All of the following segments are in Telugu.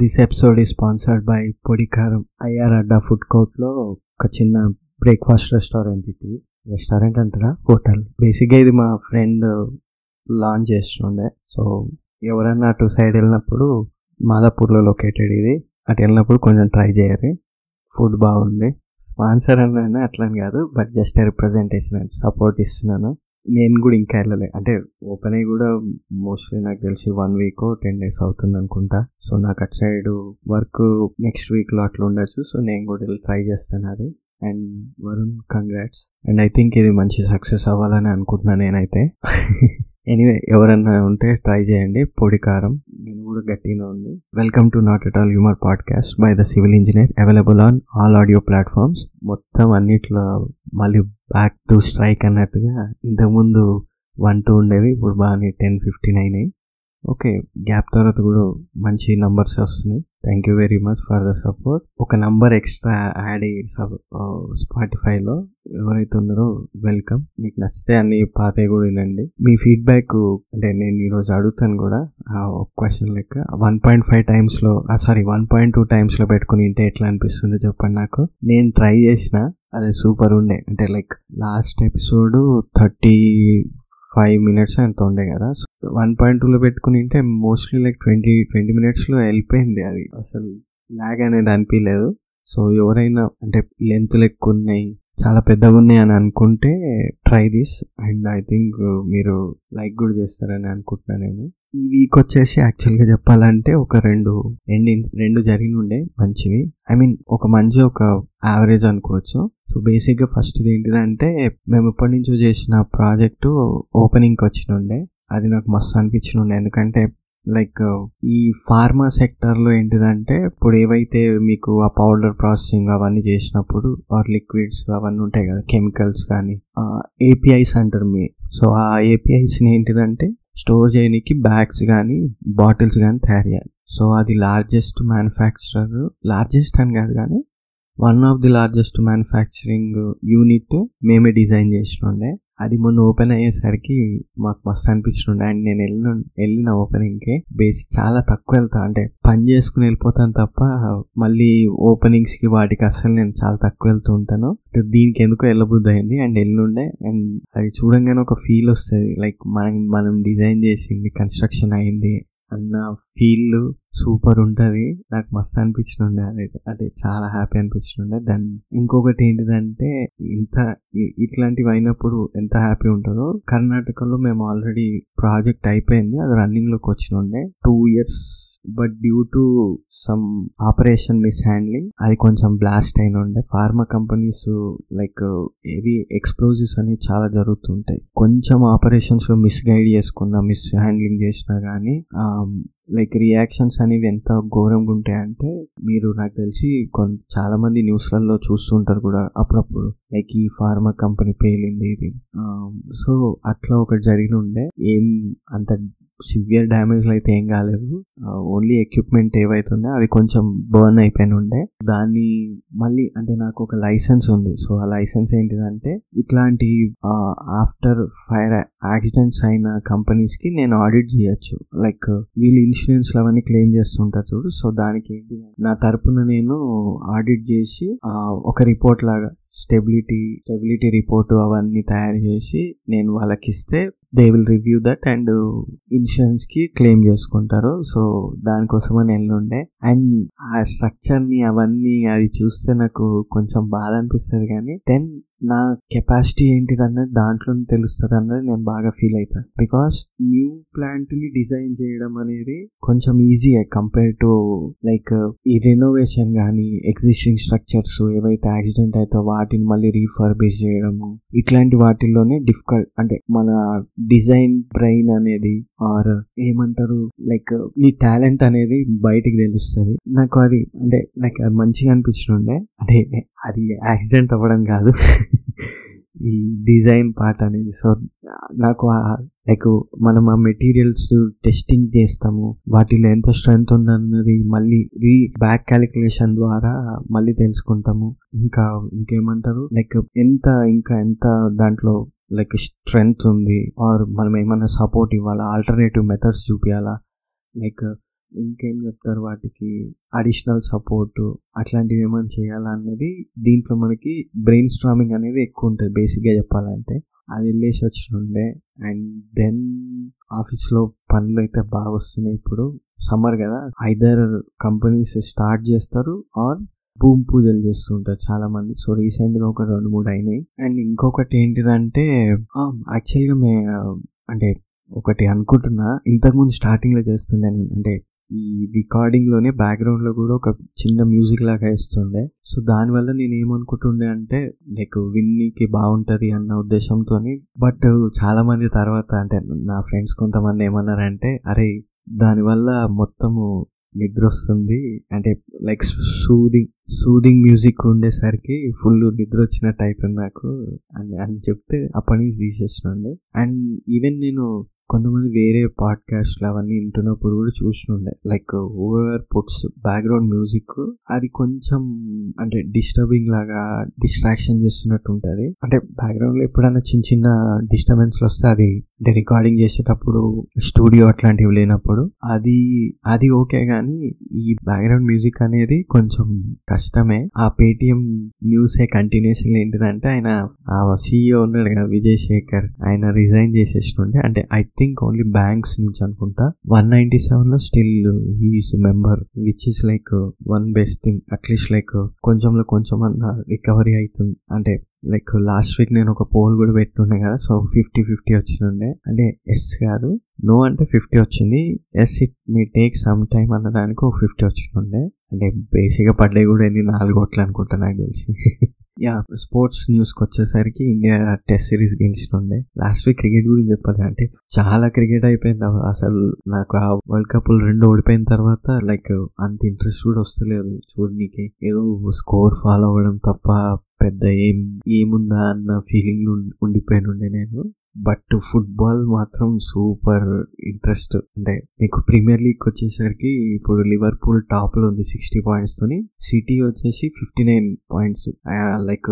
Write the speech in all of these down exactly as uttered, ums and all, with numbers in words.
This episode is sponsored by Podikaram. IR Adda food కోర్ట్లో ఒక చిన్న బ్రేక్ఫాస్ట్ రెస్టారెంట్. ఇది రెస్టారెంట్ అంటారా, హోటల్. బేసిక్గా ఇది మా ఫ్రెండ్ లాంచ్ చేస్తుండే. సో ఎవరన్నా అటు సైడ్ వెళ్ళినప్పుడు, మాదాపూర్లో లొకేటెడ్ ఇది, అటు వెళ్ళినప్పుడు కొంచెం ట్రై చేయాలి. ఫుడ్ బాగుంది. స్పాన్సర్ అన్నా అట్లని కాదు, but just representation and support ఇస్తున్నాను. నేను కూడా ఇంకా వెళ్ళలే, అంటే ఓపెన్ అయ్యి కూడా మోస్ట్లీ నాకు తెలిసి వన్ వీక్ టెన్ డేస్ అవుతుంది అనుకుంటా. సో నాకు అటు సైడ్ వర్క్ నెక్స్ట్ వీక్లో అట్లా ఉండొచ్చు. సో నేను కూడా వెళ్ళి ట్రై చేస్తాను అది. And Varun, congrats. And I think ఇది మంచి సక్సెస్ అవ్వాలని అనుకుంటున్నాను నేనైతే. ఎనీవే, ఎవరన్నా ఉంటే ట్రై చేయండి పొడికారం. నేను కూడా గట్టిగా ఉంది. Welcome to not at all humour podcast by the civil engineer, available on all audio platforms. మొత్తం అన్నిట్లో మళ్ళీ బ్యాక్ టు స్ట్రైక్ అన్నట్టుగా ఇంతకుముందు వన్ టూ ఉండేవి, ఇప్పుడు బాగానే టెన్ ఫిఫ్టీన్ అయినాయి. ఓకే, గ్యాప్ తర్వాత కూడా మంచి నంబర్స్ వస్తున్నాయి. Thank you very much for the support. ఒక నంబర్ ఎక్స్ట్రా యాడ్ అయ్యి స్పాటిఫైలో ఎవరైతే ఉన్నారో వెల్కమ్. మీకు నచ్చితే అన్ని పాతే కూడా వినండి. మీ ఫీడ్బ్యాక్ అంటే నేను ఈరోజు అడుగుతాను కూడా ఒక క్వశ్చన్ లెక్క. వన్ పాయింట్ ఫైవ్ టైమ్స్లో సారీ వన్ పాయింట్ టూ టైమ్స్లో పెట్టుకుని ఇంటే ఎట్లా అనిపిస్తుందో చెప్పండి. నాకు నేను ట్రై చేసిన, అదే సూపర్ ఉండే. అంటే like last episode thirty five minutes అంత ఉండే కదా. సో వన్ పాయింట్ టూలో పెట్టుకుని ఉంటే మోస్ట్లీ లైక్ ట్వంటీ ట్వంటీ మినిట్స్లో వెళ్ళిపోయింది. అది అసలు లాగ్ అనేది అనిపించలేదు. సో ఎవరైనా అంటే లెంత్లు ఎక్కువ ఉన్నాయి, చాలా పెద్దగా ఉన్నాయి అని అనుకుంటే try this. And I think మీరు లైక్ కూడా చేస్తారని అనుకుంటున్నాను నేను. ఈ వీక్ వచ్చేసి యాక్చువల్గా చెప్పాలంటే ఒక రెండు రెండు రెండు జరిగి ఉండే మంచివి. ఐ మీన్ ఒక మంచి ఒక యావరేజ్ అనుకోవచ్చు. సో బేసిక్గా ఫస్ట్ది ఏంటిదంటే, మేము ఎప్పటి నుంచో చేసిన ప్రాజెక్టు ఓపెనింగ్కి వచ్చినుండే. అది నాకు మస్తు అనిపించినుండే. ఎందుకంటే లైక్ ఈ ఫార్మా సెక్టర్లో ఏంటిదంటే, ఇప్పుడు ఏవైతే మీకు ఆ పౌడర్ ప్రాసెసింగ్ అవన్నీ చేసినప్పుడు ఆర్ లిక్విడ్స్ అవన్నీ ఉంటాయి కదా, కెమికల్స్ కానీ ఏపీఐస్ అంటారు మీ. సో ఆ ఏపీఐస్ని ఏంటిదంటే స్టోర్ చేయడానికి బ్యాగ్స్ కానీ బాటిల్స్ కానీ తయారు చేయాలి. సో అది లార్జెస్ట్ మ్యానుఫ్యాక్చరర్, లార్జెస్ట్ అని కాదు కానీ one of the largest manufacturing unit మేమే డిజైన్ చేసినుండే. అది మొన్న ఓపెన్ అయ్యేసరికి మాకు మస్తు అనిపిస్తుండే. అండ్ నేను వెళ్ళిన వెళ్ళిన ఓపెనింగ్కి బేసి చాలా తక్కువ వెళ్తా, అంటే పని చేసుకుని వెళ్ళిపోతాను తప్ప మళ్ళీ ఓపెనింగ్స్కి వాటికి అస్సలు నేను చాలా తక్కువ వెళ్తూ ఉంటాను. దీనికి ఎందుకో వెళ్ళబుద్ధి అయింది అండ్ వెళ్ళినుండే. అండ్ అది చూడంగానే ఒక ఫీల్ వస్తుంది, లైక్ మనం మనం డిజైన్ చేసింది, కన్స్ట్రక్షన్ అయింది అన్న ఫీల్ సూపర్ ఉంటుంది. నాకు మస్తు అనిపించనుండే. అదైతే అదే చాలా హ్యాపీ అనిపించనుండే. దాని ఇంకొకటి ఏంటిదంటే, ఇంత ఇట్లాంటివి అయినప్పుడు ఎంత హ్యాపీ ఉంటుందో. కర్ణాటకలో మేము ఆల్రెడీ ప్రాజెక్ట్ అయిపోయింది, అది రన్నింగ్లోకి వచ్చినుండే two years. But due to some operation mishandling అది కొంచెం బ్లాస్ట్ అయిన ఉండే. ఫార్మా కంపెనీస్ లైక్ ఏవి ఎక్స్ప్లోజివ్స్ అనేవి చాలా జరుగుతుంటాయి. కొంచెం ఆపరేషన్స్లో మిస్గైడ్ చేసుకున్నా, మిస్ హ్యాండ్లింగ్ చేసినా కానీ లైక్ రియాక్షన్స్ అనేవి ఎంత ఘోరంగా ఉంటాయంటే, మీరు నాకు తెలిసి కొంత చాలామంది న్యూస్లలో చూస్తుంటారు కూడా అప్పుడప్పుడు, లైక్ ఈ ఫార్మా కంపెనీ పేలింది ఇది. సో అట్లా ఒకటి జరిగి ఉండే. ఏం అంత సివియర్ డ్యామేజ్లు అయితే ఏం కాలేదు, ఓన్లీ ఎక్విప్మెంట్ ఏవైతుందో అవి కొంచెం బర్న్ అయిపోయిన ఉండే. దాన్ని మళ్ళీ అంటే నాకు ఒక లైసెన్స్ ఉంది. సో ఆ లైసెన్స్ ఏంటిదంటే, ఇట్లాంటి ఆఫ్టర్ ఫైర్ యాక్సిడెంట్స్ అయిన కంపెనీస్కి నేను ఆడిట్ చేయొచ్చు. లైక్ వీళ్ళు ఇన్సూరెన్స్లు అవన్నీ క్లెయిమ్ చేస్తుంటారు చూడు. సో దానికి ఏంటి నా తరపున నేను ఆడిట్ చేసి ఒక రిపోర్ట్ లాగా, స్టెబిలిటీ స్టెబిలిటీ రిపోర్టు అవన్నీ తయారు చేసి నేను వాళ్ళకి ఇస్తే they will review that and ఇన్సూరెన్స్కి క్లెయిమ్ చేసుకుంటారు. సో దానికోసం అని వెళ్ళుండే. అండ్ ఆ స్ట్రక్చర్ని అవన్నీ అవి చూస్తే నాకు కొంచెం బాధ అనిపిస్తుంది, కానీ దెన్ నా కెపాసిటీ ఏంటిదన్నది దాంట్లో తెలుస్తుంది అన్నది నేను బాగా ఫీల్ అవుతాను. బికాస్ న్యూ ప్లాంట్ని డిజైన్ చేయడం అనేది కొంచెం ఈజీ కంపేర్ టు లైక్ ఈ రెనోవేషన్ కానీ ఎగ్జిస్టింగ్ స్ట్రక్చర్స్ ఏవైతే యాక్సిడెంట్ అవుతాయో వాటిని మళ్ళీ రీఫర్బిష్ చేయడము, ఇట్లాంటి వాటిల్లోనే డిఫికల్ట్. అంటే మన డిజైన్ బ్రెయిన్ అనేది ఆర్ ఏమంటారు లైక్ నీ టాలెంట్ అనేది బయటికి తెలుస్తుంది. నాకు అది అంటే లైక్ మంచిగా అనిపించనుండే. అంటే అది యాక్సిడెంట్ అవ్వడం కాదు, ఈ డిజైన్ పార్ట్ అనేది. సో నాకు లైక్ మనం ఆ మెటీరియల్స్ టెస్టింగ్ చేస్తాము, వాటిలో ఎంత స్ట్రెంగ్త్ ఉందన్నది మళ్ళీ రీ బ్యాక్ క్యాలిక్యులేషన్ ద్వారా మళ్ళీ తెలుసుకుంటాము. ఇంకా ఇంకేమంటారు లైక్ ఎంత ఇంకా ఎంత దాంట్లో లైక్ స్ట్రెంగ్త్ ఉంది, ఆర్ మనం ఏమైనా సపోర్ట్ ఇవ్వాలా, ఆల్టర్నేటివ్ మెథడ్స్ చూపించాలా, లైక్ ఇంకేం చెప్తారు, వాటికి అడిషనల్ సపోర్ట్ అట్లాంటివి ఏమైనా చేయాలన్నది దీంట్లో మనకి బ్రెయిన్ స్ట్రామింగ్ అనేది ఎక్కువ ఉంటుంది బేసిక్గా చెప్పాలంటే. అది వెళ్ళేసి వచ్చినుండే అండ్ దెన్ ఆఫీస్లో పనులు అయితే బాగా వస్తున్నాయి. ఇప్పుడు సమ్మర్ కదా, ఐదర్ కంపెనీస్ స్టార్ట్ చేస్తారు ఆర్ భూమి పూజలు చేస్తూ ఉంటారు చాలా మంది. సో రీసెంట్గా ఒక రెండు మూడు అయినాయి. అండ్ ఇంకొకటి ఏంటిదంటే యాక్చువల్గా మే అంటే ఒకటి అనుకుంటున్నా, ఇంతకుముందు స్టార్టింగ్లో చేస్తుండే నేను, అంటే ఈ రికార్డింగ్లోనే బ్యాక్గ్రౌండ్లో కూడా ఒక చిన్న మ్యూజిక్ లాగా వేస్తుండే. సో దానివల్ల నేను ఏమనుకుంటుండే అంటే లైక్ విన్నీకి బాగుంటుంది అన్న ఉద్దేశంతో. బట్ చాలామంది తర్వాత అంటే నా ఫ్రెండ్స్ కొంతమంది ఏమన్నారంటే, అరే దానివల్ల మొత్తము నిద్ర వస్తుంది, అంటే లైక్ సూదింగ్ సూదింగ్ మ్యూజిక్ ఉండేసరికి ఫుల్ నిద్ర వచ్చినట్టు అవుతుంది నాకు అని అని చెప్తే అప్పటి నుంచి తీసేసినండి. అండ్ ఈవెన్ నేను కొంతమంది వేరే పాడ్కాస్ట్లు అవన్నీ వింటున్నప్పుడు కూడా చూస్తుండే, like over puts background music అది కొంచెం అంటే డిస్టర్బింగ్ లాగా డిస్ట్రాక్షన్ చేస్తున్నట్టు ఉంటుంది. అంటే బ్యాక్గ్రౌండ్లో ఎప్పుడైనా చిన్న చిన్న డిస్టర్బెన్స్లు వస్తే అది అంటే రికార్డింగ్ చేసేటప్పుడు స్టూడియో అట్లాంటివి లేనప్పుడు అది అది ఓకే, కానీ ఈ బ్యాక్గ్రౌండ్ మ్యూజిక్ అనేది కొంచెం కష్టమే. ఆ పేటిఎం న్యూసే కంటిన్యూషన్ ఏంటిదంటే ఆయన సిఇఓ ఉన్నాడు కదా విజయ్ శేఖర్, ఆయన రిజైన్ చేసేస్తుండే, అంటే ఐ థింక్ ఓన్లీ బ్యాంక్స్ నుంచి అనుకుంటా. వన్ నైన్టీ సెవెన్ లో still he's member which is like one best thing. At least like కొంచెంలో కొంచెం అన్న రికవరీ అవుతుంది. అంటే లైక్ లాస్ట్ వీక్ నేను ఒక పోల్ కూడా పెట్టుండే కదా, సో ఫిఫ్టీ ఫిఫ్టీ వచ్చినుండే, అంటే ఎస్ కాదు నో అంటే ఫిఫ్టీ వచ్చింది, yes it me take some time అన్న దానికి ఒక ఫిఫ్టీ వచ్చినుండే. అంటే బేసిక్గా పడ్డాయి కూడా ఎన్ని నాలుగు ఓట్లు అనుకుంటా నాకు తెలిసి. యా స్పోర్ట్స్ న్యూస్కి వచ్చేసరికి ఇండియా టెస్ట్ సిరీస్ గెలిచినుండే. లాస్ట్ వీక్ క్రికెట్ గురించి చెప్పాలి అంటే చాలా క్రికెట్ అయిపోయింది అసలు నాకు. ఆ వరల్డ్ కప్లు రెండు ఓడిపోయిన తర్వాత లైక్ అంత ఇంట్రెస్ట్ కూడా వస్తలేదు చూడడానికి. ఏదో స్కోర్ ఫాలో అవ్వడం తప్ప పెద్ద ఏం ఏముందా అన్న ఫీలింగ్లు ఉండిపోయినుండే నేను. బట్ ఫుట్బాల్ మాత్రం సూపర్ ఇంట్రెస్ట్. అంటే మీకు ప్రీమియర్ లీగ్ వచ్చేసరికి ఇప్పుడు లివర్పూల్ టాప్ లో ఉంది సిక్స్టీ పాయింట్స్ తోని, సిటీ వచ్చేసి fifty nine points. Like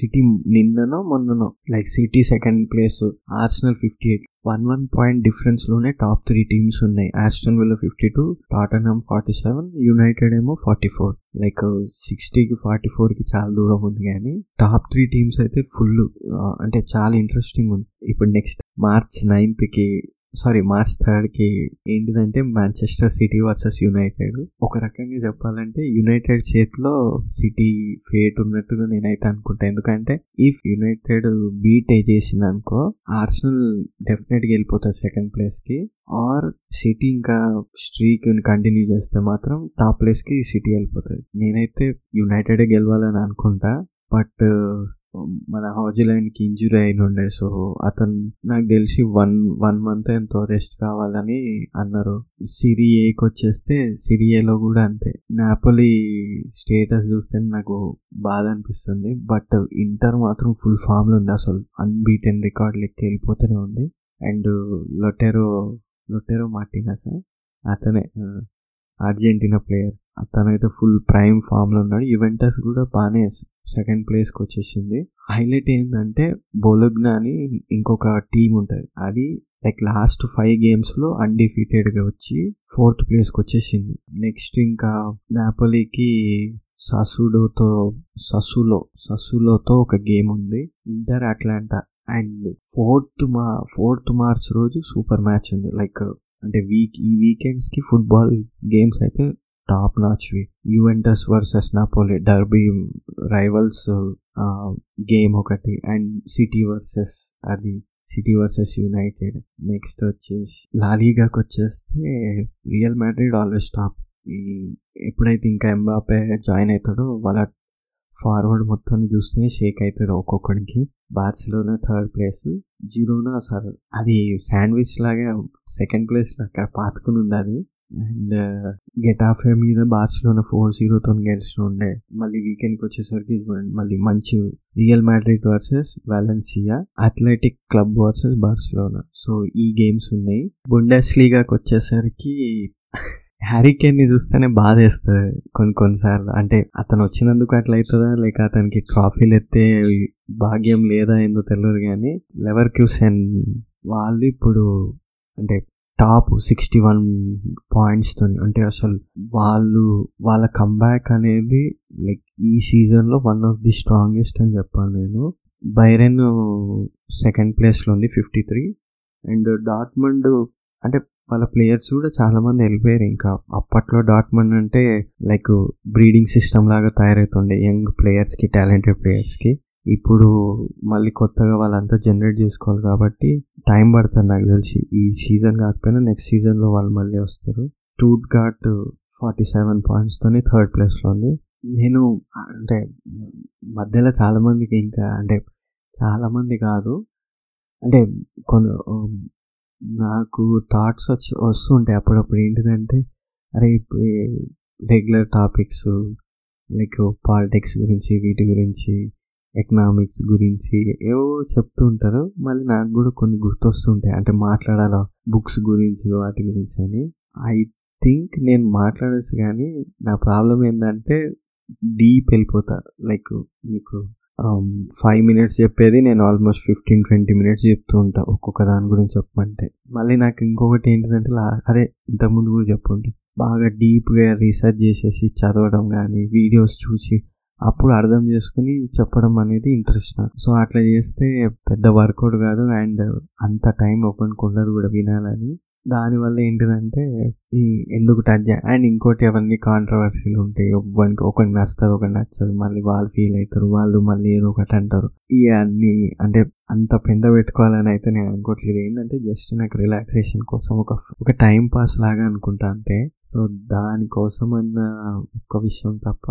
city నిన్ననో మొన్ననో like City second place, Arsenal fifty eight one one point difference లోనే టాప్ త్రీ టీమ్స్ ఉన్నాయి. Aston Villa fifty two, Tottenham forty seven, United ఏమో ఫార్టీ ఫోర్. లైక్ సిక్స్టీకి ఫార్టీ ఫోర్ కి చాలా దూరం ఉంది, కానీ టాప్ త్రీ టీమ్స్ అయితే ఫుల్ అంటే చాలా ఇంట్రెస్టింగ్ ఉంది. ఇప్పుడు నెక్స్ట్ మార్చ్ నైన్త్ కి సారీ మార్చ్ థర్డ్కి ఏంటిదంటే మాంచెస్టర్ సిటీ వర్సెస్ యునైటెడ్. ఒక రకంగా చెప్పాలంటే యునైటెడ్ చేతిలో సిటీ ఫేట్ ఉన్నట్టుగా నేనైతే అనుకుంటా. ఎందుకంటే ఇఫ్ యునైటెడ్ బీట్ చేసింది అనుకో ఆర్సనల్ డెఫినెట్గా వెళ్ళిపోతారు సెకండ్ ప్లేస్కి, ఆర్ సిటీ ఇంకా స్ట్రీక్ కంటిన్యూ చేస్తే మాత్రం టాప్ ప్లేస్కి సిటీ వెళ్ళిపోతుంది. నేనైతే యునైటెడే గెలవాలని అనుకుంటా. బట్ మన హాజీలాండ్కి ఇంజురీ అయిన ఉండే, సో అతను నాకు తెలిసి వన్ వన్ మంత్ ఎంతో రెస్ట్ కావాలని అన్నారు. సిరియేకి వచ్చేస్తే సిరియేలో కూడా అంతే. నాపోలీ స్టేటస్ చూస్తే నాకు బాధ అనిపిస్తుంది, బట్ ఇంటర్ మాత్రం ఫుల్ ఫామ్లో ఉంది, అసలు అన్బీటెన్ రికార్డ్ లెక్క వెళ్ళిపోతూనే ఉంది. అండ్ లొటెరో లొటెరో మార్టినసా అతనే అర్జెంటీనా ప్లేయర్, అతనైతే ఫుల్ ప్రైమ్ ఫామ్లో ఉన్నాడు. యువెంటస్ కూడా బాగానే సెకండ్ ప్లేస్కి వచ్చేసింది. హైలైట్ ఏంటంటే బొలోగ్నా అని ఇంకొక టీం ఉంటుంది, అది లైక్ లాస్ట్ ఫైవ్ గేమ్స్లో అన్డిఫీటెడ్గా వచ్చి ఫోర్త్ ప్లేస్కి వచ్చేసింది. నెక్స్ట్ ఇంకా నాపోలీకి ససుడోతో ససులో ససులోతో ఒక గేమ్ ఉంది. Inter Atalanta. అండ్ ఫోర్త్ మా ఫోర్త్ మార్చ్ రోజు సూపర్ మ్యాచ్ ఉంది. లైక్ అంటే వీక్ ఈ వీకెండ్స్కి ఫుట్బాల్ గేమ్స్ అయితే టాప్ నాచ్వి. Juventus versus Napoli derby rivals game ఒకటి, అండ్ సిటీ వర్సెస్ అది సిటీ వర్సెస్ యునైటెడ్. నెక్స్ట్ వచ్చేసి లాలీగాకి వచ్చేస్తే రియల్ మ్యాడ్రిడ్ ఆల్వేస్ టాప్. ఈ ఎప్పుడైతే ఇంకా ఎంబాపే జాయిన్ అవుతాడో వాళ్ళ ఫార్వర్డ్ మొత్తాన్ని చూస్తేనే షేక్ అవుతుంది ఒక్కొక్కడికి. Barcelona third place, Girona sir అది శాండ్విచ్ లాగా సెకండ్ ప్లేస్లో అక్కడ పాతుకుని ఉంది అది. అండ్ గెటాఫే మీద బార్సిలోనా ఫోర్ జీరోతో గెలిచినుండే. మళ్ళీ వీకెండ్కి వచ్చేసరికి మళ్ళీ మంచి Real Madrid versus Valencia, Athletic Club versus Barcelona. So ఈ గేమ్స్ ఉన్నాయి. బుండెస్ లీగాకి వచ్చేసరికి హ్యారీకేన్ని చూస్తేనే బాధ వేస్తుంది కొన్ని కొన్నిసార్లు. అంటే అతను వచ్చినందుకు అట్లా అవుతుందా, లేక అతనికి ట్రాఫీలు ఎత్తే భాగ్యం లేదా ఏందో తెలియదు, కానీ లెవర్ క్యూసెన్ వాళ్ళు ఇప్పుడు అంటే టాప్ సిక్స్టీ వన్ పాయింట్స్తో, అంటే అసలు వాళ్ళు వాళ్ళ కంబ్యాక్ అనేది లైక్ ఈ సీజన్లో వన్ ఆఫ్ ది స్ట్రాంగెస్ట్ అని చెప్పాను నేను. బైరెన్ సెకండ్ ప్లేస్లో ఉంది ఫిఫ్టీ త్రీ, అండ్ డార్ట్మండ్ అంటే వాళ్ళ ప్లేయర్స్ కూడా చాలామంది వెళ్ళిపోయారు. ఇంకా అప్పట్లో డార్ట్మండ్ అంటే లైక్ బ్రీడింగ్ సిస్టమ్ లాగా తయారవుతుండే యంగ్ ప్లేయర్స్కి, టాలెంటెడ్ ప్లేయర్స్కి. ఇప్పుడు మళ్ళీ కొత్తగా వాళ్ళంతా జనరేట్ చేసుకోవాలి కాబట్టి టైం పడుతుంది నాకు తెలిసి. ఈ సీజన్ కాకపోయినా నెక్స్ట్ సీజన్లో వాళ్ళు మళ్ళీ వస్తారు. స్టూట్గార్ట్ ఫార్టీ సెవెన్ పాయింట్స్తోనే థర్డ్ ప్లేస్లో ఉంది. నేను అంటే మధ్యలో చాలామందికి ఇంకా అంటే చాలామంది కాదు అంటే కొంత నాకు థాట్స్ వచ్చి వస్తూ ఉంటాయి అప్పుడప్పుడు. ఏంటిదంటే అరే రెగ్యులర్ టాపిక్స్ లైక్ పాలిటిక్స్ గురించి, వీటి గురించి, ఎకనామిక్స్ గురించి ఏవో చెప్తూ ఉంటారు. మళ్ళీ నాకు కూడా కొన్ని గుర్తొస్తుంటాయి అంటే మాట్లాడాలా బుక్స్ గురించి, వాటి గురించి అని. ఐ థింక్ నేను మాట్లాడచ్చు, కానీ నా ప్రాబ్లం ఏంటంటే డీప్ వెళ్ళిపోతారు. లైక్ మీకు ఫైవ్ మినిట్స్ చెప్పేది నేను ఆల్మోస్ట్ ఫిఫ్టీన్ ట్వంటీ మినిట్స్ చెప్తూ ఉంటాను ఒక్కొక్క దాని గురించి చెప్పమంటే. మళ్ళీ నాకు ఇంకొకటి ఏంటిదంటే అదే ఇంతకుముందు కూడా చెప్పుంటా, బాగా డీప్గా రీసెర్చ్ చేసేసి చదవడం కానీ వీడియోస్ చూసి అప్పుడు అర్థం చేసుకుని చెప్పడం అనేది ఇంట్రెస్ట్ నాకు. సో అట్లా చేస్తే పెద్ద వర్కౌట్ కాదు, అండ్ అంత టైం ఓపెన్కి ఉండదు కూడా వినాలని. దానివల్ల ఏంటిదంటే ఈ ఎందుకు టచ్ చేయాలి, అండ్ ఇంకోటి అవన్నీ కాంట్రవర్సీలు ఉంటాయి. ఒకరికి ఒకటి నచ్చదు, ఒకటి నచ్చదు, మళ్ళీ వాళ్ళు ఫీల్ అవుతారు, వాళ్ళు మళ్ళీ ఏదో ఒకటి అంటారు. ఇవన్నీ అంటే అంత పెండ పెట్టుకోవాలని అయితే నేను అనుకోవట్లేదు. ఏంటంటే జస్ట్ నాకు రిలాక్సేషన్ కోసం ఒక ఒక టైం పాస్ లాగా అనుకుంటా అంతే. సో దానికోసం అన్న ఒక విషయం తప్ప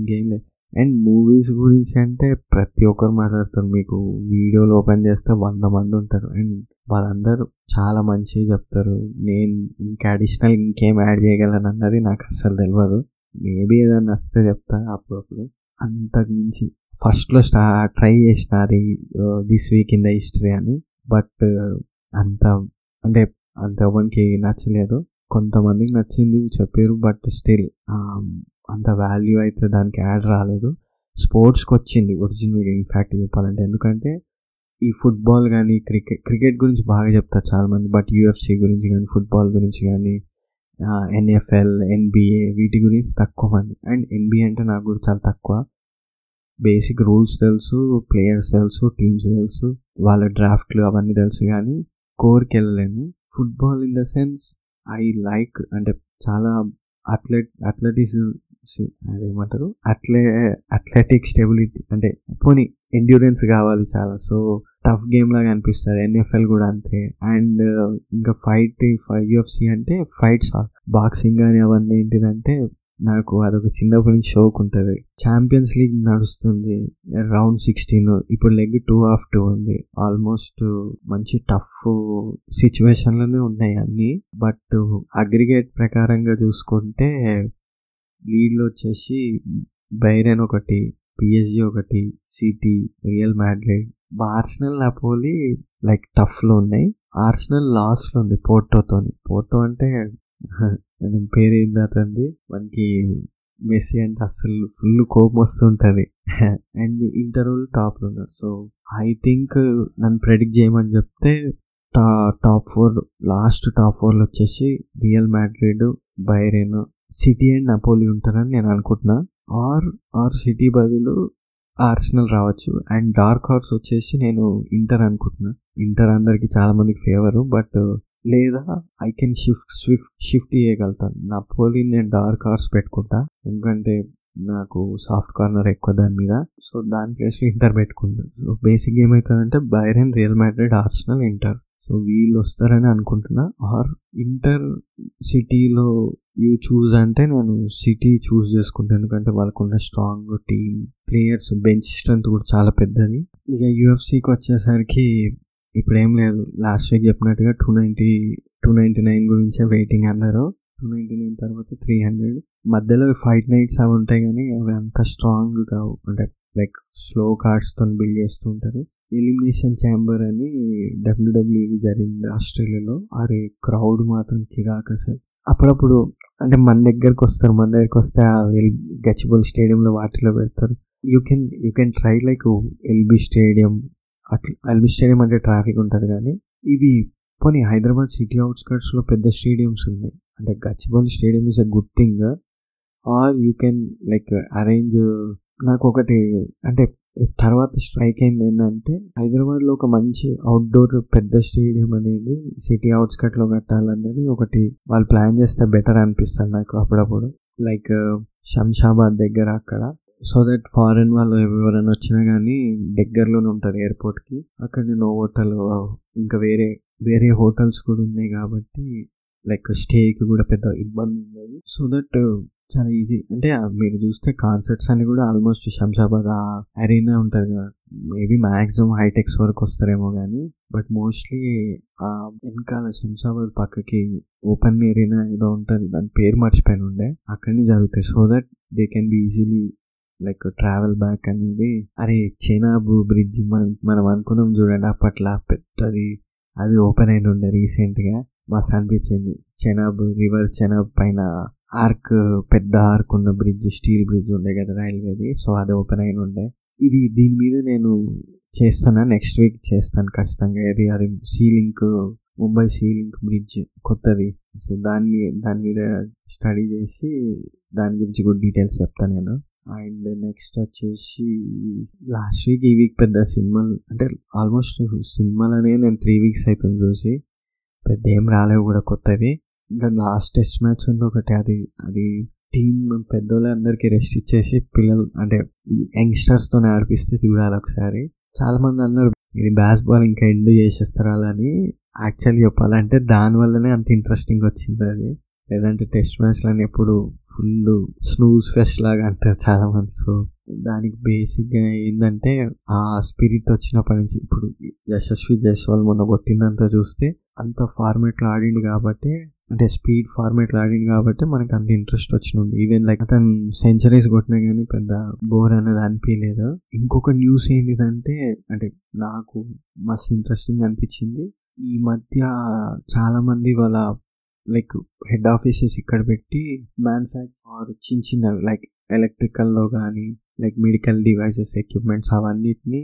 ఇంకేం లేదు. అండ్ మూవీస్ గురించి అంటే ప్రతి ఒక్కరు మాట్లాడుతారు, మీకు వీడియోలు ఓపెన్ చేస్తే వంద మంది ఉంటారు, అండ్ వాళ్ళందరూ చాలా మంచిగా చెప్తారు. నేను ఇంకా అడిషనల్ ఇంకేం యాడ్ చేయగలను అన్నది నాకు అస్సలు తెలియదు. మేబీ ఏదన్నా వస్తే చెప్తా అప్పుడప్పుడు, అంతకు మించి. ఫస్ట్లో స్టా ట్రై చేసిన అది this week in the history అని, బట్ అంత అంటే అంత ఎవరికి నచ్చలేదు. కొంతమందికి నచ్చింది చెప్పారు, బట్ స్టిల్ అంత వాల్యూ అయితే దానికి యాడ్ రాలేదు. స్పోర్ట్స్కి వచ్చింది ఒరిజినల్గా ఇన్ఫ్యాక్ట్ చెప్పాలంటే, ఎందుకంటే ఈ ఫుట్బాల్ కానీ క్రికెట్ క్రికెట్ గురించి బాగా చెప్తారు చాలామంది, బట్ యూఎఫ్సీ గురించి కానీ, ఫుట్బాల్ గురించి కానీ, ఎన్ఎఫ్ఎల్, ఎన్బిఏ వీటి గురించి తక్కువ మంది. అండ్ ఎన్బిఏ అంటే నాకు కూడా చాలా తక్కువ. బేసిక్ రూల్స్ తెలుసు, ప్లేయర్స్ తెలుసు, టీమ్స్ తెలుసు, వాళ్ళ డ్రాఫ్ట్లు అవన్నీ తెలుసు, కానీ కోర్కి వెళ్ళలేను. Football in the sense I like అంటే చాలా అథ్లెట్ అథ్లెటిజం అదేమంటారు అట్లే అథ్లెటిక్ స్టెబిలిటీ అంటే పోనీ ఎండ్యూరెన్స్ కావాలి చాలా. సో టఫ్ గేమ్లాగా అనిపిస్తారు. ఎన్ఎఫ్ఎల్ కూడా అంతే. అండ్ ఇంకా ఫైట్ యూఎఫ్సి అంటే ఫైట్స్, బాక్సింగ్ కానీ అవన్నీ ఏంటిదంటే నాకు అదొక చిన్నప్పటి నుంచి షోక్ ఉంటుంది. ఛాంపియన్స్ లీగ్ నడుస్తుంది, రౌండ్ సిక్స్టీన్ ఇప్పుడు లెగ్ టూ ఆఫ్ టూ ఉంది. ఆల్మోస్ట్ మంచి టఫ్ సిచ్యువేషన్లోనే ఉన్నాయి అన్నీ, బట్ అగ్రిగేట్ ప్రకారంగా చూసుకుంటే లీడ్లో వచ్చేసి బైరెన్ ఒకటి, పిఎస్జీ ఒకటి, city, Real Madrid, Arsenal, Napoli like టఫ్లో ఉన్నాయి. ఆర్సనల్ లాస్ట్లో ఉంది పోర్టోతోని. పోర్టో అంటే పేరు ఏం దాతుంది, మనకి మెస్సీ అంటే అస్సలు ఫుల్ కోపం వస్తుంటుంది. అండ్ ఇంటర్ వాళ్ళు టాప్లో ఉన్నారు. సో ఐ థింక్ నన్ను ప్రెడిక్ట్ చేయమని చెప్తే టా టాప్ ఫోర్ లాస్ట్ టాప్ ఫోర్లో వచ్చేసి Real Madrid, Bayern, city and Napoli ఉంటారని నేను అనుకుంటున్నా. ఆర్ ఆర్ సిటీ బదులు ఆర్సనల్ రావచ్చు. అండ్ డార్క్ హార్స్ వచ్చేసి నేను ఇంటర్ అనుకుంటున్నా. ఇంటర్ అందరికి చాలామందికి ఫేవరు, బట్ లేదా I can shift swift shift చేయగలుగుతాను. నాపోలి నేను డార్క్ హార్స్ పెట్టుకుంటా, ఎందుకంటే నాకు సాఫ్ట్ కార్నర్ ఎక్కువ దాని మీద. సో దాని ప్లేస్లో ఇంటర్ పెట్టుకుంటాను. సో బేసిక్ ఏమవుతుందంటే Bayern, Real Madrid, Arsenal, Inter. So వీళ్ళు వస్తారని అనుకుంటున్నా. ఆర్ ఇంటర్ సిటీలో యూ చూజ్ అంటే నేను సిటీ చూస్ చేసుకుంటాను, ఎందుకంటే వాళ్ళకున్న strong team, players, bench strength కూడా చాలా పెద్దది. ఇక యూఎఫ్సీకి వచ్చేసరికి ఇప్పుడేం లేదు. లాస్ట్ వీక్ చెప్పినట్టుగా two ninety two ninety nine గురించే వెయిటింగ్ అన్నారు. టూ నైంటీ నైన్ తర్వాత త్రీ హండ్రెడ్. మధ్యలో ఫైట్ నైట్స్ అవి ఉంటాయి, కానీ అవి అంత స్ట్రాంగ్ కావు. అంటే లైక్ స్లో కార్డ్స్తో బిల్డ్ చేస్తూ ఉంటారు. ఎలిమినేషన్ ఛాంబర్ అని డబ్ల్యూడబ్ల్యూఈ జరిగింది ఆస్ట్రేలియాలో. అరే క్రౌడ్ మాత్రం కిరాక్ అసలు. అప్పుడప్పుడు అంటే మన దగ్గరకు వస్తారు, మన దగ్గరకు వస్తే ఆ ఎల్ గచ్చిబౌలి స్టేడియంలో వాటిలో పెడతారు. You can you can try like LB stadium. అట్లా ఎల్బీ స్టేడియం అంటే ట్రాఫిక్ ఉంటుంది, కానీ ఇవి పోనీ హైదరాబాద్ సిటీ అవుట్స్కట్స్లో పెద్ద స్టేడియమ్స్ ఉన్నాయి అంటే Gachibowli stadium is a good thing, or you can like arrange. నాకు ఒకటి అంటే తర్వాత స్ట్రైక్ అయింది ఏంటంటే హైదరాబాద్లో ఒక మంచి అవుట్డోర్ పెద్ద స్టేడియం అనేది సిటీ అవుట్స్కట్లో కట్టాలన్నది ఒకటి వాళ్ళు ప్లాన్ చేస్తే బెటర్ అనిపిస్తుంది నాకు అప్పుడప్పుడు, లైక్ శంషాబాద్ దగ్గర అక్కడ, సో దట్ ఫారెన్ వాళ్ళు ఎవరైనా వచ్చినా కానీ దగ్గరలోనే ఉంటారు ఎయిర్పోర్ట్కి. అక్కడ నో హోటల్ ఇంకా వేరే వేరే హోటల్స్ కూడా ఉన్నాయి కాబట్టి లైక్ స్టేకి కూడా పెద్ద ఇబ్బంది ఉండదు, సో దట్ చాలా ఈజీ. అంటే మీరు చూస్తే కాన్సర్ట్స్ అన్ని కూడా ఆల్మోస్ట్ శంషాబాద్ అరీనా ఉంటుంది కదా, మేబీ మ్యాక్సిమం హైటెక్స్ వరకు వస్తారేమో కానీ బట్ మోస్ట్లీ ఆ వెనకాల శంషాబాద్ పక్కకి ఓపెన్ ఎరీనా ఏదో ఉంటుంది, దాని పేరు మర్చిపోయిన ఉండే, అక్కడనే జరుగుతాయి, so that they can be easily like travel back అనేది. అరే చెనాబ్ బ్రిడ్జ్ మనం మనం అనుకున్నాం చూడండి అప్పట్లో పెద్దది, అది ఓపెన్ అయి ఉండే రీసెంట్గా, మస్తు అనిపించింది. చెనాబ్ రివర్ చెనాబ్ పైన ఆర్క్ పెద్ద ఆర్క్ ఉన్న బ్రిడ్జ్, స్టీల్ బ్రిడ్జ్ ఉండే కదా రైల్వేది, సో అది ఓపెన్ అయిన ఉండే. ఇది దీని మీద నేను చేస్తాను, నెక్స్ట్ వీక్ చేస్తాను ఖచ్చితంగా. ఇది అది sea link Mumbai sea link bridge కొత్తది, సో దాన్ని దాని మీద స్టడీ చేసి దాని గురించి కూడా డీటెయిల్స్ చెప్తాను నేను. అండ్ నెక్స్ట్ వచ్చేసి లాస్ట్ వీక్ ఈ వీక్ పెద్ద సినిమాలు అంటే ఆల్మోస్ట్ సినిమాలనే నేను త్రీ వీక్స్ అవుతుంది చూసి, పెద్ద ఏం రాలేవు కూడా కొత్తవి. ఇంకా లాస్ట్ టెస్ట్ మ్యాచ్ ఉంది ఒకటి, అది అది టీమ్ పెద్దోళ్ళ అందరికీ రెస్ట్ ఇచ్చేసి పిల్లలు అంటే యంగ్స్టర్స్తో ఆడిపిస్తే చూడాలి ఒకసారి. చాలామంది అన్నారు ఇది బాస్బాల్ ఇంకా ఎండ్ చేసేస్తారు అలా అని, యాక్చువల్లీ చెప్పాలంటే దానివల్లనే అంత ఇంట్రెస్టింగ్ వచ్చింది అది, లేదంటే టెస్ట్ మ్యాచ్లని ఎప్పుడు ఫుల్ స్నూజ్ ఫెస్ట్ లాగా అంటారు చాలామంది. సో దానికి బేసిక్గా ఏంటంటే ఆ స్పిరిట్ వచ్చినప్పటి నుంచి ఇప్పుడు యశస్వి జైస్వాల్ మొన్న కొట్టిందంతా చూస్తే అంత ఫార్మేట్లో ఆడిండు కాబట్టి అంటే స్పీడ్ ఫార్మేట్లో ఆడిండు కాబట్టి మనకు అంత ఇంట్రెస్ట్ వచ్చినండి. ఈవెన్ లైక్ అతను సెంచరీస్ కొట్టినా కానీ పెద్ద బోర్ అనేది అనిపించలేదు. ఇంకొక న్యూస్ ఏంటిదంటే అంటే నాకు మస్తు ఇంట్రెస్టింగ్ అనిపించింది, ఈ మధ్య చాలామంది వాళ్ళ లైక్ హెడ్ ఆఫీసెస్ ఇక్కడ పెట్టి మ్యానుఫ్యాక్చర్ చిన్న చిన్నవి లైక్ ఎలక్ట్రికల్లో కానీ లైక్ మెడికల్ డివైసెస్ ఎక్విప్మెంట్స్ అవన్నిటిని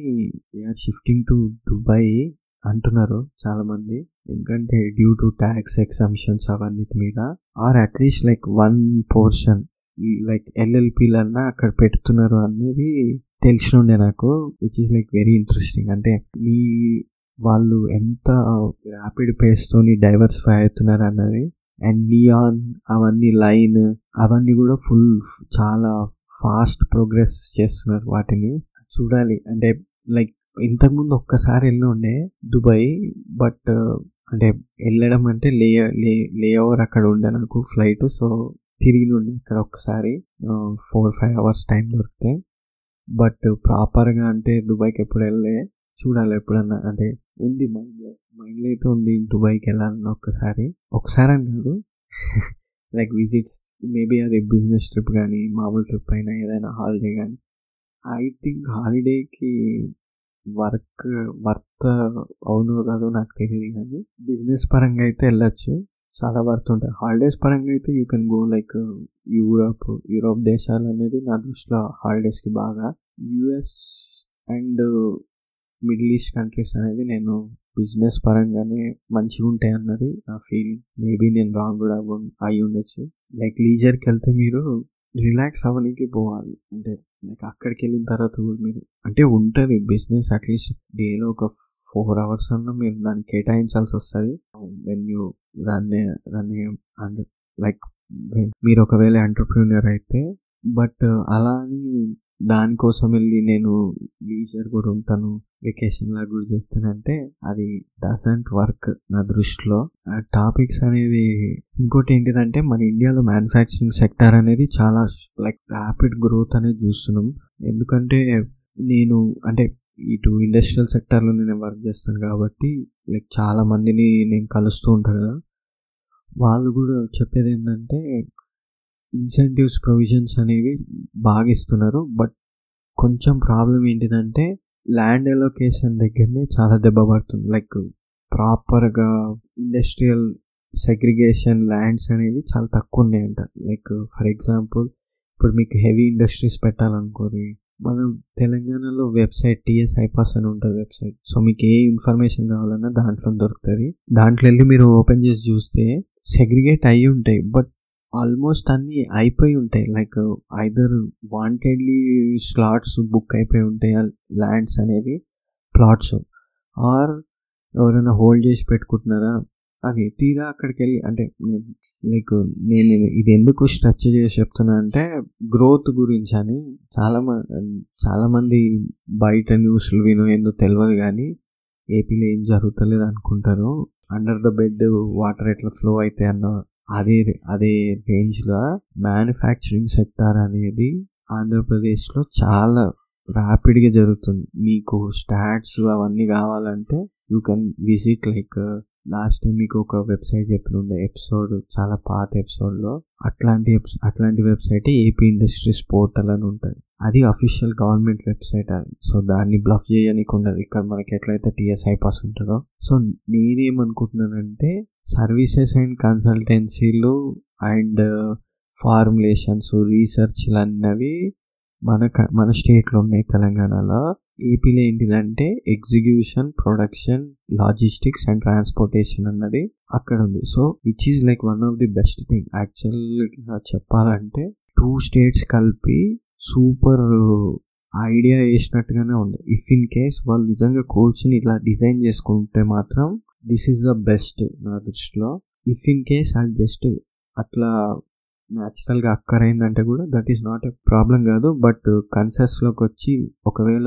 they are shifting to Dubai అంటున్నారు చాలామంది, ఎందుకంటే డ్యూ టు ట్యాక్స్ ఎగ్జంప్షన్స్ అవన్నిటి మీద, or at least like one portion like ఎల్ఎల్పీలన్నా అక్కడ పెడుతున్నారు అనేది తెలిసినుండే నాకు, which is like very interesting. అంటే మీ వాళ్ళు ఎంత ర్యాపిడ్ పేస్తో డైవర్సిఫై అవుతున్నారు అన్నది, అండ్ నియాన్ అవన్నీ లైన్ అవన్నీ కూడా ఫుల్ చాలా ఫాస్ట్ ప్రోగ్రెస్ చేస్తున్నారు వాటిని చూడాలి. అంటే లైక్ ఇంతకుముందు ఒక్కసారి వెళ్ళి ఉండే దుబాయ్, బట్ అంటే వెళ్ళడం అంటే లే లే లే ఓవర్ అక్కడ ఉండే నాకు ఫ్లైట్, సో తిరిగి ఉండే అక్కడ ఒక్కసారి ఫోర్ ఫైవ్ అవర్స్ టైం దొరికితే, బట్ ప్రాపర్గా అంటే దుబాయ్కి ఎప్పుడు వెళ్ళే, చూడాలి ఎప్పుడన్నా అంటే ఉంది మైండ్లో మైండ్లో అయితే ఉంది దుబాయ్కి వెళ్ళాలన్నా ఒక్కసారి ఒకసారి అని కాదు లైక్ విజిట్స్, మేబీ అది బిజినెస్ ట్రిప్ కానీ మామూలు ట్రిప్ అయినా ఏదైనా హాలిడే కానీ. ఐ థింక్ హాలిడేకి వర్క్ వర్త్ అవును కాదు నాకు తెలియదు కానీ బిజినెస్ పరంగా అయితే వెళ్ళచ్చు, చాలా వర్త్ ఉంటాయి. హాలిడేస్ పరంగా అయితే you can go like Europe Europe దేశాలు అనేది నా దృష్టిలో హాలిడేస్కి బాగా, US and Middle East countries అనేవి నేను బిజినెస్ పరంగానే మంచిగా ఉంటాయి అన్నది నా ఫీలింగ్, మేబీ నేను రాంగ్ కూడా అయి ఉండొచ్చు. లైక్ లీజర్కి వెళ్తే మీరు రిలాక్స్ అవ్వడానికి పోవాలి, అంటే లైక్ అక్కడికి వెళ్ళిన తర్వాత కూడా మీరు అంటే ఉంటుంది బిజినెస్ అట్లీస్ట్ డేలో ఒక ఫోర్ అవర్స్ అన్నా మీరు దాన్ని కేటాయించాల్సి వస్తుంది. When you run run and like మీరు ఒకవేళ ఎంటర్ప్రీనియర్ అయితే, బట్ అలా అని దానికోసం వెళ్ళి నేను లీజర్ కూడా ఉంటాను వెకేషన్ లాగా కూడా చేస్తానంటే అది డజంట్ వర్క్ నా దృష్టిలో. ఆ టాపిక్స్ అనేవి ఇంకోటి ఏంటిదంటే మన ఇండియాలో మ్యానుఫ్యాక్చరింగ్ సెక్టార్ అనేది చాలా లైక్ ర్యాపిడ్ గ్రోత్ అనేది చూస్తున్నాం, ఎందుకంటే నేను అంటే ఇటు ఇండస్ట్రియల్ సెక్టార్లో నేను వర్క్ చేస్తాను కాబట్టి లైక్ చాలా మందిని నేను కలుస్తూ ఉంటాను కదా, వాళ్ళు కూడా చెప్పేది ఏంటంటే ఇన్సెంటివ్స్ ప్రొవిజన్స్ అనేవి బాగా ఇస్తున్నారు, బట్ కొంచెం ప్రాబ్లం ఏంటిదంటే ల్యాండ్ ఎలోకేషన్ దగ్గరనే చాలా దెబ్బ పడుతుంది. లైక్ ప్రాపర్గా ఇండస్ట్రియల్ సెగ్రిగేషన్ ల్యాండ్స్ అనేవి చాలా తక్కువ ఉన్నాయంట. లైక్ ఫర్ ఎగ్జాంపుల్ ఇప్పుడు మీకు హెవీ ఇండస్ట్రీస్ పెట్టాలనుకోరు, మనం తెలంగాణలో వెబ్సైట్ టీఎస్ ఐపాస్ అని ఉంటుంది వెబ్సైట్. సో మీకు ఏ ఇన్ఫర్మేషన్ కావాలన్నా దాంట్లో దొరుకుతుంది. దాంట్లో వెళ్ళి మీరు ఓపెన్ చేసి చూస్తే సెగ్రిగేట్ అయ్యి ఉంటాయి, బట్ ఆల్మోస్ట్ అన్నీ అయిపోయి ఉంటాయి. Like either wantedly slots book అయిపోయి ఉంటాయి, ల్యాండ్స్ అనేవి ప్లాట్స్, ఆర్ ఎవరైనా హోల్డ్ చేసి పెట్టుకుంటున్నారా అని. తీరా అక్కడికి వెళ్ళి అంటే లైక్ నేను ఇది ఎందుకు స్ట్రెచ్ చేసి చెప్తున్నా అంటే గ్రోత్ గురించి అని. చాలామంది చాలామంది బయట న్యూస్లు వినో ఏందో తెలియదు కానీ ఏపీలో ఏం జరుగుతలేదు అనుకుంటారు. అండర్ ద బెడ్ వాటర్ ఎట్లా ఫ్లో అవుతాయి అన్న అదే అదే రేంజ్లో మ్యానుఫ్యాక్చరింగ్ సెక్టార్ అనేది ఆంధ్రప్రదేశ్లో చాలా ర్యాపిడ్గా జరుగుతుంది. మీకు స్టాట్స్ అవన్నీ కావాలంటే you can visit. Like last time మీకు ఒక వెబ్సైట్ చెప్పిన ఉండే ఎపిసోడ్, చాలా పాత ఎపిసోడ్లో, అట్లాంటి ఎపిసో అట్లాంటి వెబ్సైట్ ఏపీ ఇండస్ట్రీస్ పోర్టల్ అని ఉంటుంది. అది అఫీషియల్ గవర్నమెంట్ వెబ్సైట్ అది. సో దాన్ని బ్లఫ్ చేయడానికి ఉండదు. ఇక్కడ మనకి ఎట్లయితే టీఎస్ఐ పాస్ ఉంటుందో, సో నేనేమనుకుంటున్నానంటే సర్వీసెస్ అండ్ కన్సల్టెన్సీలు అండ్ ఫార్ములేషన్స్ రీసెర్చ్లు అన్నవి మన మన స్టేట్లో ఉన్నాయి, తెలంగాణలో. ఏపీలో ఏంటిదంటే execution, production, logistics and transportation అన్నది అక్కడ ఉంది. So which is like one of the best thing యాక్చువల్గా చెప్పాలంటే. టూ స్టేట్స్ కలిపి సూపర్ ఐడియా వేసినట్టుగానే ఉంది. ఇఫ్ ఇన్ కేస్ వాళ్ళు నిజంగా కోర్సుని ఇలా డిజైన్ చేసుకుంటే మాత్రం దిస్ ఈజ్ ద బెస్ట్ నా దృష్టిలో. ఇఫ్ ఇన్ కేస్ అది జస్ట్ అట్లా న్యాచురల్గా అక్కరైందంటే కూడా that is not a problem కాదు. బట్ కన్సెస్లోకి వచ్చి ఒకవేళ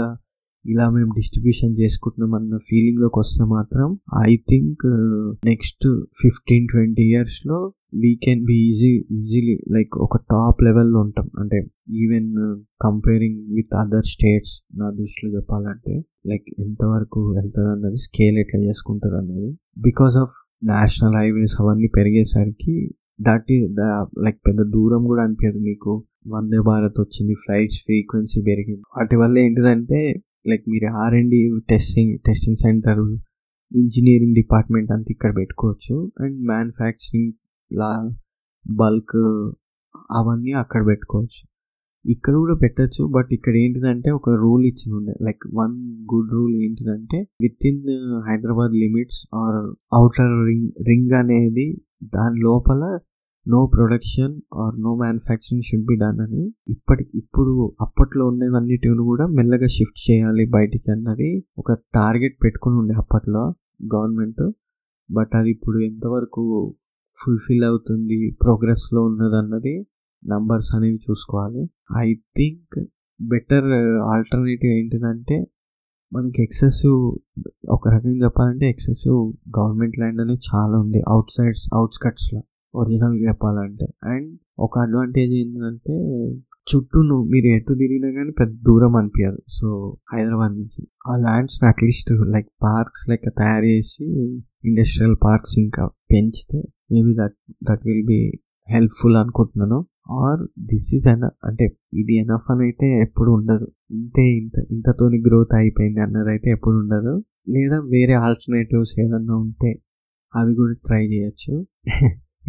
ఇలా మేము డిస్ట్రిబ్యూషన్ చేసుకుంటున్నాం అన్న ఫీలింగ్లోకి వస్తే మాత్రం I think next fifteen twenty ఇయర్స్లో we can be easy easily like ఒక టాప్ లెవెల్లో ఉంటాం. అంటే even comparing with other states నా దృష్టిలో చెప్పాలంటే, లైక్ ఎంతవరకు వెళ్తుంది అన్నది, స్కేల్ ఎట్లా చేసుకుంటుంది అన్నది. బికాస్ ఆఫ్ నేషనల్ హైవేస్ అవన్నీ పెరిగేసరికి దాటి లైక్ పెద్ద దూరం కూడా అనిపించదు మీకు. వందే భారత్ వచ్చింది, ఫ్లైట్స్ ఫ్రీక్వెన్సీ పెరిగింది. వాటి వల్ల ఏంటిదంటే లైక్ మీరు R and D testing testing centre, engineering department అంతా ఇక్కడ పెట్టుకోవచ్చు. అండ్ మ్యానుఫ్యాక్చరింగ్ లా బల్క్ అవన్నీ అక్కడ పెట్టుకోవచ్చు. ఇక్కడ కూడా పెట్టచ్చు, బట్ ఇక్కడ ఏంటిదంటే ఒక రూల్ ఇచ్చి ఉండే. లైక్ వన్ గుడ్ రూల్ ఏంటిదంటే with in Hyderabad limits or outer ring ring అనేది దాని లోపల no production or no manufacturing should be done అని. ఇప్పటి ఇప్పుడు అప్పట్లో ఉన్నవన్నిటిని కూడా మెల్లగా షిఫ్ట్ చేయాలి బయటికి అన్నది ఒక టార్గెట్ పెట్టుకుని ఉండే అప్పట్లో గవర్నమెంట్. బట్ అది ఇప్పుడు ఎంతవరకు ఫుల్ఫిల్ అవుతుంది, ప్రోగ్రెస్లో ఉన్నది అన్నది నంబర్స్ అనేవి చూసుకోవాలి. ఐ థింక్ బెటర్ ఆల్టర్నేటివ్ ఏంటిదంటే మనకి ఎక్సెసివ్, ఒక రకంగా చెప్పాలంటే ఎక్సెసివ్ గవర్నమెంట్ ల్యాండ్ అనేది చాలా ఉంది అవుట్ సైడ్స్ అవుట్స్కట్స్లో ఒరిజినల్గా చెప్పాలంటే. అండ్ ఒక అడ్వాంటేజ్ ఏంటంటే చుట్టూ నువ్వు మీరు ఎటు తిరిగినా కానీ పెద్ద దూరం అనిపించదు. సో హైదరాబాద్ నుంచి ఆ ల్యాండ్స్ని అట్లీస్ట్ లైక్ పార్క్స్ లైక్ తయారు చేసి ఇండస్ట్రియల్ పార్క్స్ ఇంకా పెంచితే maybe that that will be helpful అనుకుంటున్నాను. ఆర్ దిస్ ఈజ్ ఎన అంటే ఇది ఎనఫ్ అని అయితే ఎప్పుడు ఉండదు, ఇంతే ఇంత ఇంతతోని గ్రోత్ అయిపోయింది అన్నది అయితే ఎప్పుడు ఉండదు. లేదా వేరే ఆల్టర్నేటివ్స్ ఏదన్నా ఉంటే అవి కూడా ట్రై చేయొచ్చు.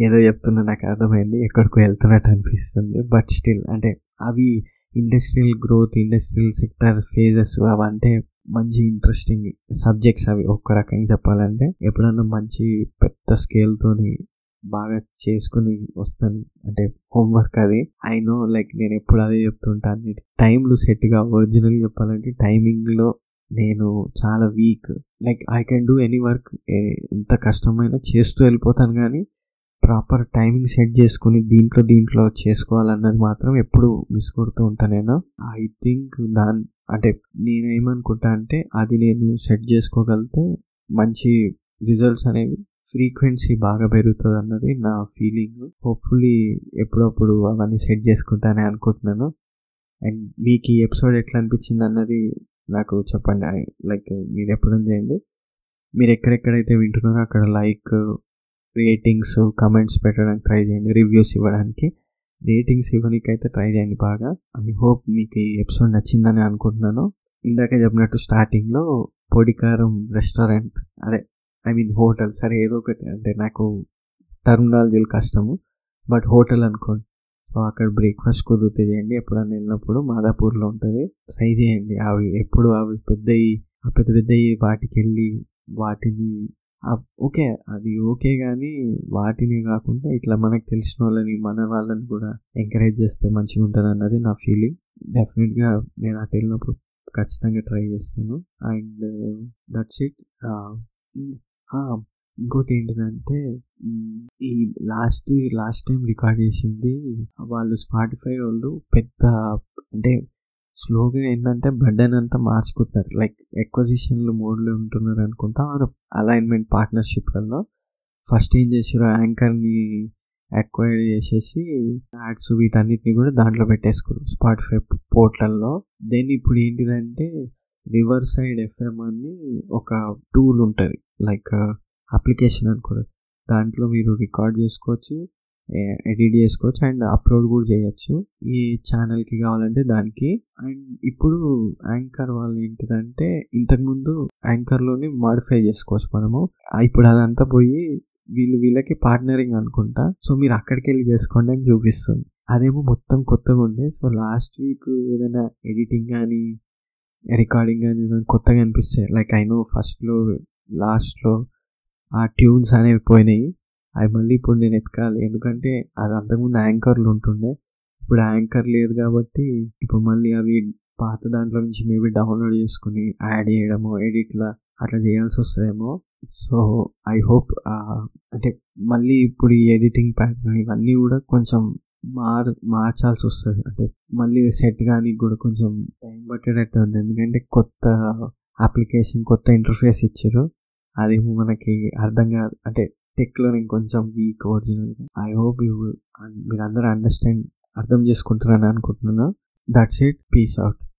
ఏదో చెప్తున్నా నాకు అర్థమైంది, ఎక్కడికో వెళ్తున్నట్టు అనిపిస్తుంది. బట్ స్టిల్ అంటే అవి industrial growth, industrial sector phases అవంటే మంచి ఇంట్రెస్టింగ్ సబ్జెక్ట్స్ అవి. ఒక్క రకంగా చెప్పాలంటే ఎప్పుడన్నా మంచి పెద్ద స్కేల్తోని బాగా చేసుకుని వస్తాను అంటే హోంవర్క్ అది. ఐ నో లైక్ నేను ఎప్పుడు అదే చెప్తుంటా, అన్నిటి టైంలు సెట్గా ఒరిజినల్ చెప్పాలంటే టైమింగ్లో నేను చాలా weak. Like I can do any work, ఎంత కష్టమైనా చేస్తూ వెళ్ళిపోతాను కానీ ప్రాపర్ టైమింగ్ సెట్ చేసుకుని దీంట్లో దీంట్లో చేసుకోవాలన్నది మాత్రం ఎప్పుడు మిస్ కొడుతూ ఉంటాను నేను. ఐ థింక్ దాని అంటే నేను ఏమనుకుంటా అంటే అది నేను సెట్ చేసుకోగలితే మంచి రిజల్ట్స్ అనేవి, ఫ్రీక్వెన్సీ బాగా పెరుగుతుంది అన్నది నా ఫీలింగ్. హోప్ఫుల్లీ ఎప్పుడప్పుడు అవన్నీ సెట్ చేసుకుంటానే అనుకుంటున్నాను. అండ్ మీకు ఈ ఎపిసోడ్ ఎట్లా అనిపించింది అన్నది నాకు చెప్పండి. లైక్ మీరు ఎప్పుడైనా చేయండి. మీరు ఎక్కడెక్కడైతే వింటున్నారో అక్కడ లైక్ రేటింగ్స్, కమెంట్స్ పెట్టడానికి ట్రై చేయండి, రివ్యూస్ ఇవ్వడానికి, రేటింగ్స్ ఇవ్వడానికైతే ట్రై చేయండి బాగా. ఐ హోప్ మీకు ఈ ఎపిసోడ్ నచ్చిందని అనుకుంటున్నాను. ఇందాక చెప్పినట్టు స్టార్టింగ్లో పొడికారం రెస్టారెంట్, అదే ఐ మీన్ హోటల్, సరే ఏదో ఒకటి అంటే నాకు టర్మినాలజీలు కష్టము, బట్ హోటల్ అనుకోండి. సో అక్కడ బ్రేక్ఫాస్ట్ కుదిరితే చేయండి, ఎప్పుడన్నా వెళ్ళినప్పుడు మాదాపూర్లో ఉంటుంది, ట్రై చేయండి. అవి ఎప్పుడు అవి పెద్దవి ఆ పెద్ద పెద్దవి వాటికి వెళ్ళి వాటిని ఓకే అది ఓకే కానీ వాటిని కాకుండా ఇట్లా మనకు తెలిసిన వాళ్ళని మన వాళ్ళని కూడా ఎంకరేజ్ చేస్తే మంచిగా ఉంటుంది అన్నది నా ఫీలింగ్. డెఫినెట్గా నేను అటు వెళ్ళినప్పుడు ఖచ్చితంగా ట్రై చేస్తాను. And that's it. ఇంకోటి ఏంటిదంటే ఈ లాస్ట్ లాస్ట్ టైం రికార్డ్ చేసింది వాళ్ళు స్పాటిఫై వాళ్ళు పెద్ద అంటే స్లోగా ఏంటంటే బర్డెన్ అంతా మార్చుకుంటున్నారు, లైక్ ఎక్విజిషన్లు మోడ్లో ఉంటున్నారు అనుకుంటా అలైన్మెంట్ పార్ట్నర్షిప్లలో. ఫస్ట్ ఏం చేసారు యాంకర్ని అక్వైర్ చేసేసి యాడ్స్ వీటన్నిటిని కూడా దాంట్లో పెట్టేసుకోరు స్పాటిఫై పోర్టల్లో. దెన్ ఇప్పుడు ఏంటిదంటే రివర్ సైడ్ ఎఫ్ఎం అని ఒక టూల్ ఉంటుంది, లైక్ అప్లికేషన్ అనుకోరు, దాంట్లో మీరు రికార్డ్ చేసుకోవచ్చు, ఎడిట్ చేసుకోవచ్చు అండ్ అప్లోడ్ కూడా చేయొచ్చు ఏ ఛానల్కి కావాలంటే దానికి. అండ్ ఇప్పుడు యాంకర్ వాళ్ళు ఏంటిదంటే ఇంతకుముందు యాంకర్లోని మోడిఫై చేసుకోవచ్చు మనము, ఇప్పుడు అదంతా పోయి వీళ్ళు వీళ్ళకి పార్ట్నరింగ్ అనుకుంటా, సో మీరు అక్కడికి వెళ్ళి చేసుకోండి అని చూపిస్తుంది. అదేమో మొత్తం కొత్తగా ఉండే. సో లాస్ట్ వీక్ ఏదైనా ఎడిటింగ్ కానీ రికార్డింగ్ కానీ ఏదైనా కొత్తగా అనిపిస్తాయి, లైక్ అయినో ఫస్ట్లో లాస్ట్లో ఆ ట్యూన్స్ అనేవి పోయినాయి, అవి మళ్ళీ ఇప్పుడు నేను ఎతకాలి, ఎందుకంటే అది అంతకుముందు యాంకర్లు ఉంటుండే, ఇప్పుడు యాంకర్ లేదు కాబట్టి ఇప్పుడు మళ్ళీ అవి పాత దాంట్లో నుంచి మేబీ డౌన్లోడ్ చేసుకుని యాడ్ చేయడమో ఎడిట్లో అట్లా చేయాల్సి వస్తుందేమో. సో ఐ హోప్ అంటే మళ్ళీ ఇప్పుడు ఈ ఎడిటింగ్ ప్యాటర్న్ ఇవన్నీ కూడా కొంచెం మార్ మార్చాల్సి వస్తుంది, అంటే మళ్ళీ సెట్ కానీ కూడా కొంచెం టైం పట్టేటట్టు ఉంది, ఎందుకంటే కొత్త అప్లికేషన్ కొత్త ఇంటర్ఫేస్ ఇచ్చారు, అదేమో మనకి అర్థం కాదు, అంటే టెక్లో నేను కొంచెం వీక్ ఒరిజినల్గా. ఐ హోప్ యూ మీరు అందరూ అండర్స్టాండ్ అర్థం చేసుకుంటారని అనుకుంటున్నాను. That's it, peace out.